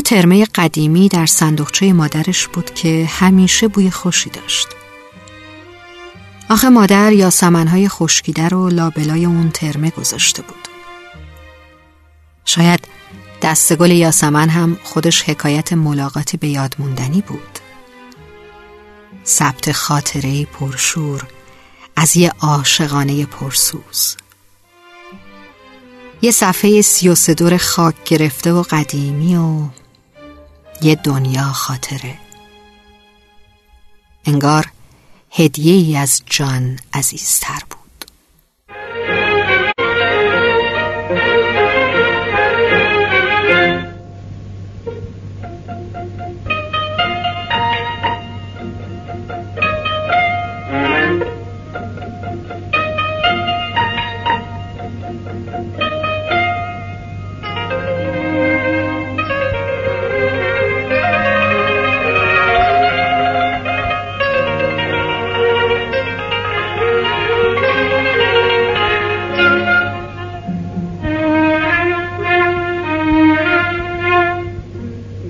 یه ترمه قدیمی در صندوقچه مادرش بود که همیشه بوی خوشی داشت. آخه مادر یاسمن‌های خشکیده رو لابلای اون ترمه گذاشته بود. شاید دستگل یاسمن هم خودش حکایت ملاقاتی به یاد موندنی بود. ثبت خاطره پرشور از یه عاشقانه پرسوز. یه صفحه 33 دور خاک گرفته و قدیمی و یه دنیا خاطره. انگار هدیه‌ای از جان عزیزتر بود.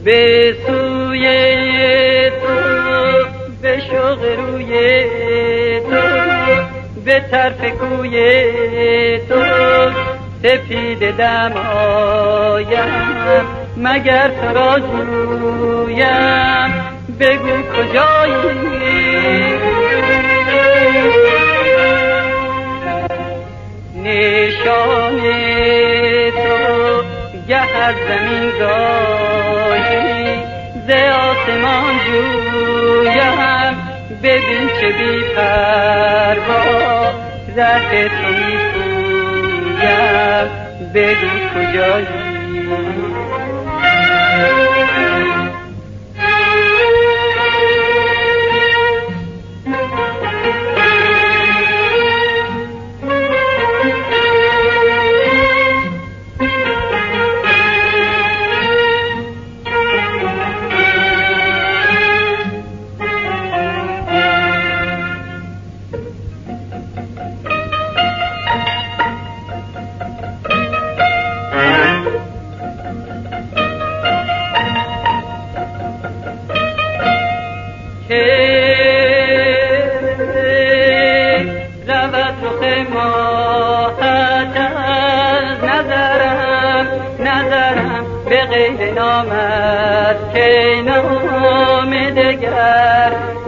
به سوی تو، به شوق روی تو، به طرف کوی تو سپیده دم آیم، مگر تو را جویم، بگو کجایی؟ نشان تو گه از زمین گاهی ز آسمان جویم، ببین چه بی پروا زهر تو می پویم، بگو کجایی؟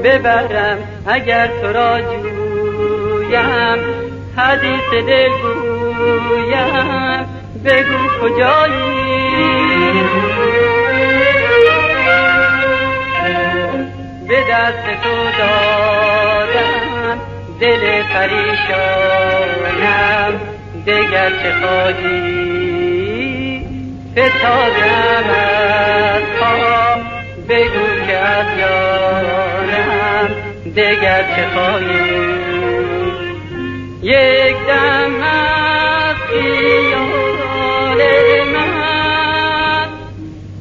ببرم اگر تو را جویم، حدیث دل گویم، بگو کجایی؟ به دست تو دادم دل پریشانم، دگر چه خواهی فتادم از پا، بگو که از دگر چه خواهی؟ یک دم از خیال من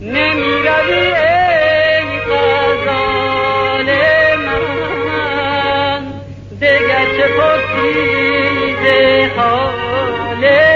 نمی روی ای غزال من، دگر چه پرسیده حال من؟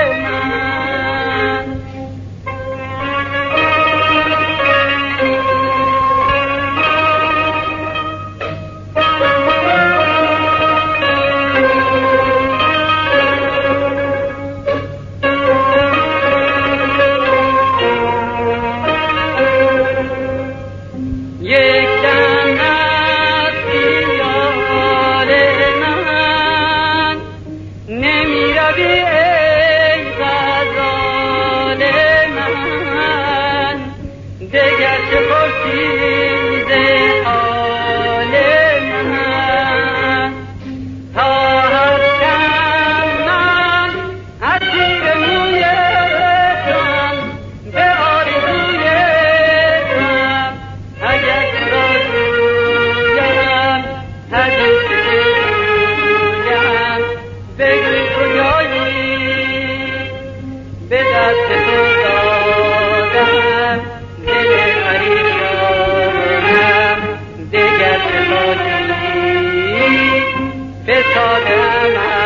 It's all done.